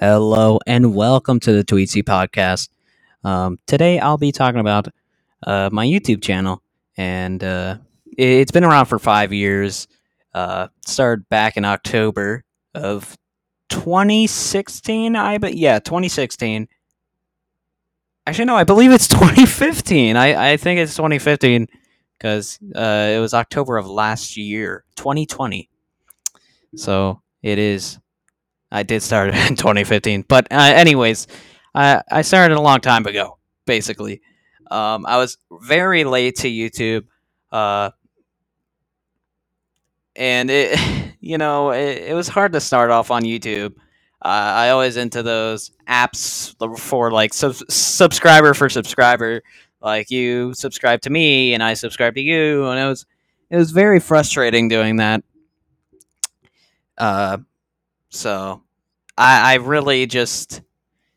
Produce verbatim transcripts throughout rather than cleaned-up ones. Hello and welcome to the Tweetsy Podcast. Um, today I'll be talking about uh, my YouTube channel, and uh, it's been around for five years. Uh, started back in October of twenty sixteen. I but yeah, twenty sixteen. Actually, no, I believe it's twenty fifteen. I I think it's twenty fifteen because uh, it was October of last year, twenty twenty. So it is. I did start in twenty fifteen, but uh, anyways, I, I started a long time ago, basically. Um, I was very late to YouTube, uh, and it, you know, it, it was hard to start off on YouTube. Uh, I always into those apps for like sub- subscriber for subscriber, like you subscribe to me and I subscribe to you, and it was it was very frustrating doing that. Uh. So, I, I really just,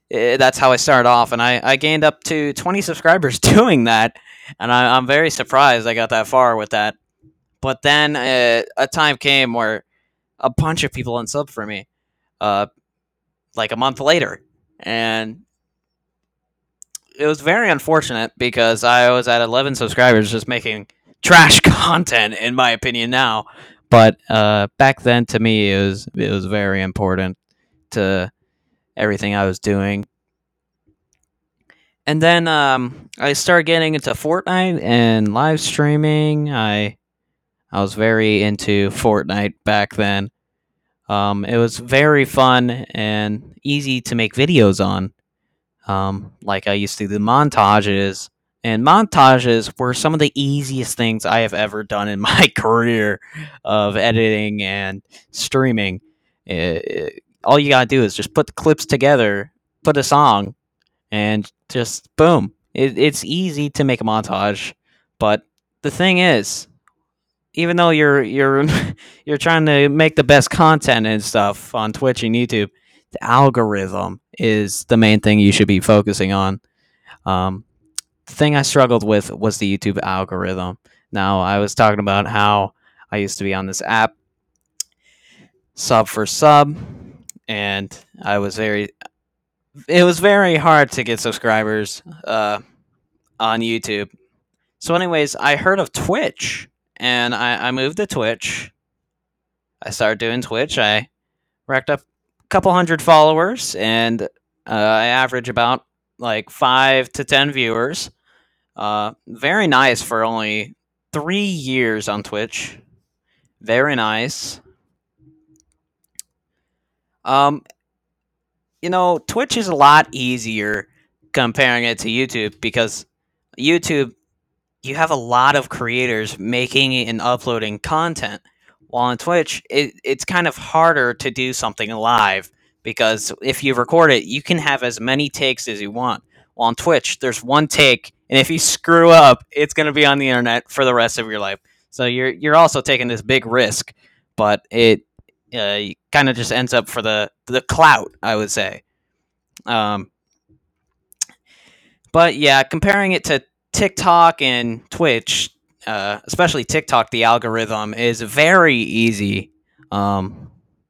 it, that's how I started off, and I, I gained up to twenty subscribers doing that, and I, I'm very surprised I got that far with that. But then uh, a time came where a bunch of people unsubbed for me, uh, like a month later, and it was very unfortunate because I was at eleven subscribers just making trash content, in my opinion now. But uh, back then, to me, it was it was very important to everything I was doing. And then um, I started getting into Fortnite and live streaming. I I was very into Fortnite back then. Um, it was very fun and easy to make videos on. Um, like I used to do montages, and montages were some of the easiest things I have ever done in my career of editing and streaming. It, it, all you gotta do is just put the clips together, put a song, and just boom. It, it's easy to make a montage, but the thing is, even though you're you're you're trying to make the best content and stuff on Twitch and YouTube, the algorithm is the main thing you should be focusing on. Um, The thing I struggled with was the YouTube algorithm. Now, I was talking about how I used to be on this app, sub for sub, and I was very, it was very hard to get subscribers uh, on YouTube. So anyways, I heard of Twitch, and I, I moved to Twitch. I started doing Twitch. I racked up a couple hundred followers, and uh, I average about like five to ten viewers. Uh, very nice for only three years on Twitch. Very nice. Um, you know, Twitch is a lot easier comparing it to YouTube because YouTube, you have a lot of creators making and uploading content. While on Twitch, it, it's kind of harder to do something live because if you record it, you can have as many takes as you want. Well, on Twitch, there's one take, and if you screw up, it's going to be on the internet for the rest of your life. So you're you're also taking this big risk, but it uh, kind of just ends up for the the clout, I would say. Um, but yeah, comparing it to TikTok and Twitch, uh, especially TikTok, the algorithm is very easy. Um,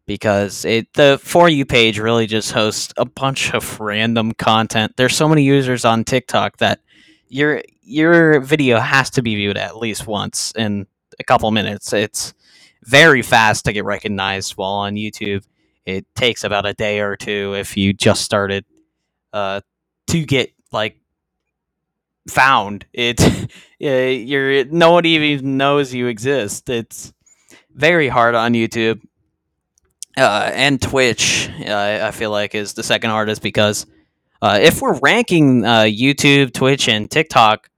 Because it the For You page really just hosts a bunch of random content. There's so many users on TikTok that your your video has to be viewed at least once in a couple minutes. It's very fast to get recognized, while on YouTube it takes about a day or two if you just started uh, to get like found. It you're no one even knows you exist. It's very hard on YouTube. Uh, and Twitch, uh, I feel like, is the second hardest because uh, if we're ranking uh, YouTube, Twitch, and TikTok,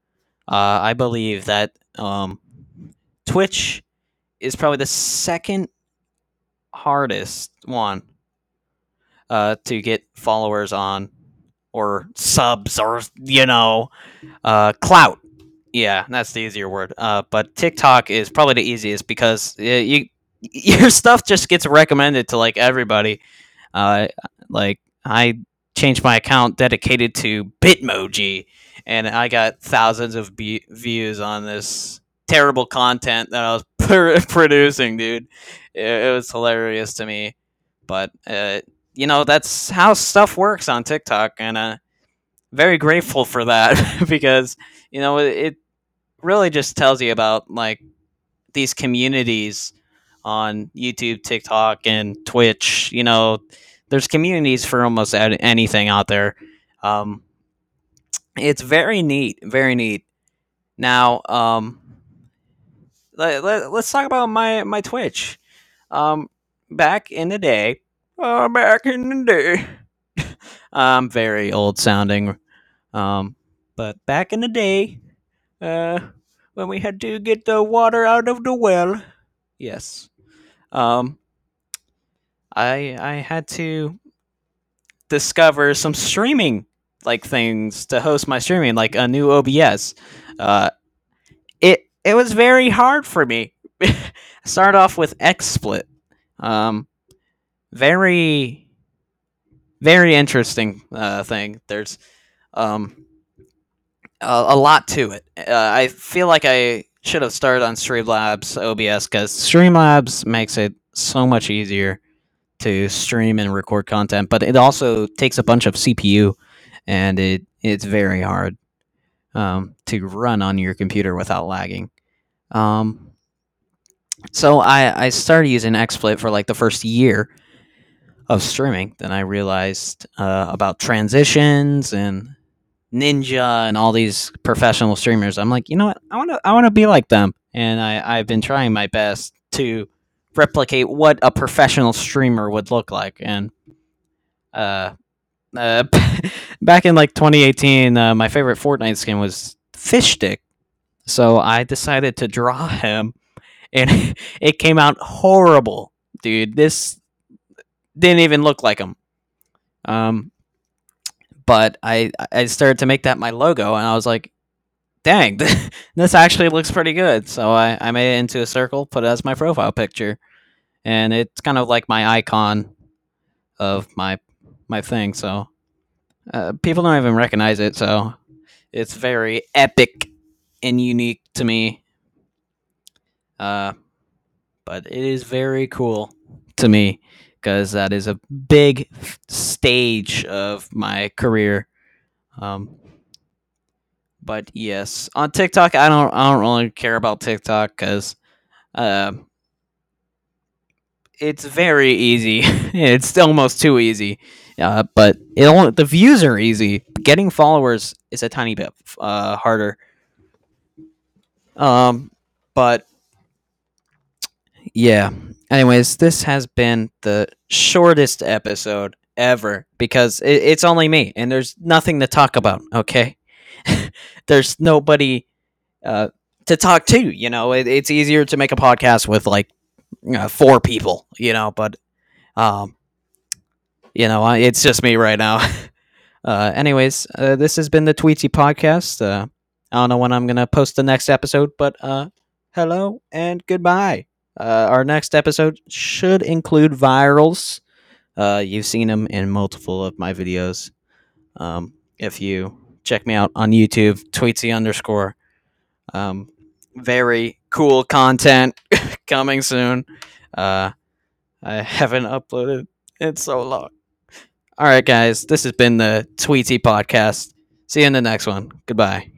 uh, I believe that um, Twitch is probably the second hardest one uh, to get followers on or subs or, you know, uh, clout. Yeah, that's the easier word. Uh, but TikTok is probably the easiest because uh, you... your stuff just gets recommended to like everybody. Uh, like I changed my account dedicated to Bitmoji, and I got thousands of be- views on this terrible content that I was pr- producing, dude. It, it was hilarious to me, but uh, you know, that's how stuff works on TikTok, and uh, very grateful for that because, you know, it, it really just tells you about like these communities on YouTube, TikTok, and Twitch. You know, there's communities for almost anything out there. Um, it's very neat, very neat. Now, um, let, let, let's talk about my, my Twitch. Um, back in the day, uh, back in the day, I'm very old sounding. Um, but back in the day, uh, when we had to get the water out of the well, yes, um, I, I had to discover some streaming like things to host my streaming, like a new O B S. Uh, it, it was very hard for me. Start off with XSplit. Um, very, very interesting uh, thing. There's um, a, a lot to it. Uh, I feel like I should have started on Streamlabs O B S because Streamlabs makes it so much easier to stream and record content, but it also takes a bunch of C P U, and it it's very hard um, to run on your computer without lagging. Um, So I, I started using XSplit for like the first year of streaming. Then I realized uh, about transitions and Ninja and all these professional streamers. I'm like, you know what? I want to I want to be like them. And I, I've been trying my best to replicate what a professional streamer would look like. And uh, uh, back in like twenty eighteen, uh, my favorite Fortnite skin was Fishstick. So I decided to draw him. And it came out horrible, dude. This didn't even look like him. Um, but I I started to make that my logo, and I was like, dang, this actually looks pretty good. So I, I made it into a circle, put it as my profile picture. And it's kind of like my icon of my my thing. So uh, people don't even recognize it, so it's very epic and unique to me. Uh, but it is very cool to me because that is a big stage of my career. Um, but yes, on TikTok, I don't, I don't really care about TikTok because, uh, it's very easy. It's almost too easy. Uh, but it only, the views are easy. Getting followers is a tiny bit, uh, harder. Um, but. Yeah. Anyways, this has been the shortest episode ever because it, it's only me and there's nothing to talk about, okay? There's nobody uh, to talk to, you know? It, it's easier to make a podcast with, like, you know, four people, you know? But, um, you know, it's just me right now. uh, anyways, uh, this has been the Tweetsy Podcast. Uh, I don't know when I'm going to post the next episode, but uh, hello and goodbye. Uh, our next episode should include virals. Uh, you've seen them in multiple of my videos. Um, if you check me out on YouTube, Tweetsy underscore. Um, very cool content coming soon. Uh, I haven't uploaded in so long. All right, guys, this has been the Tweetsy Podcast. See you in the next one. Goodbye.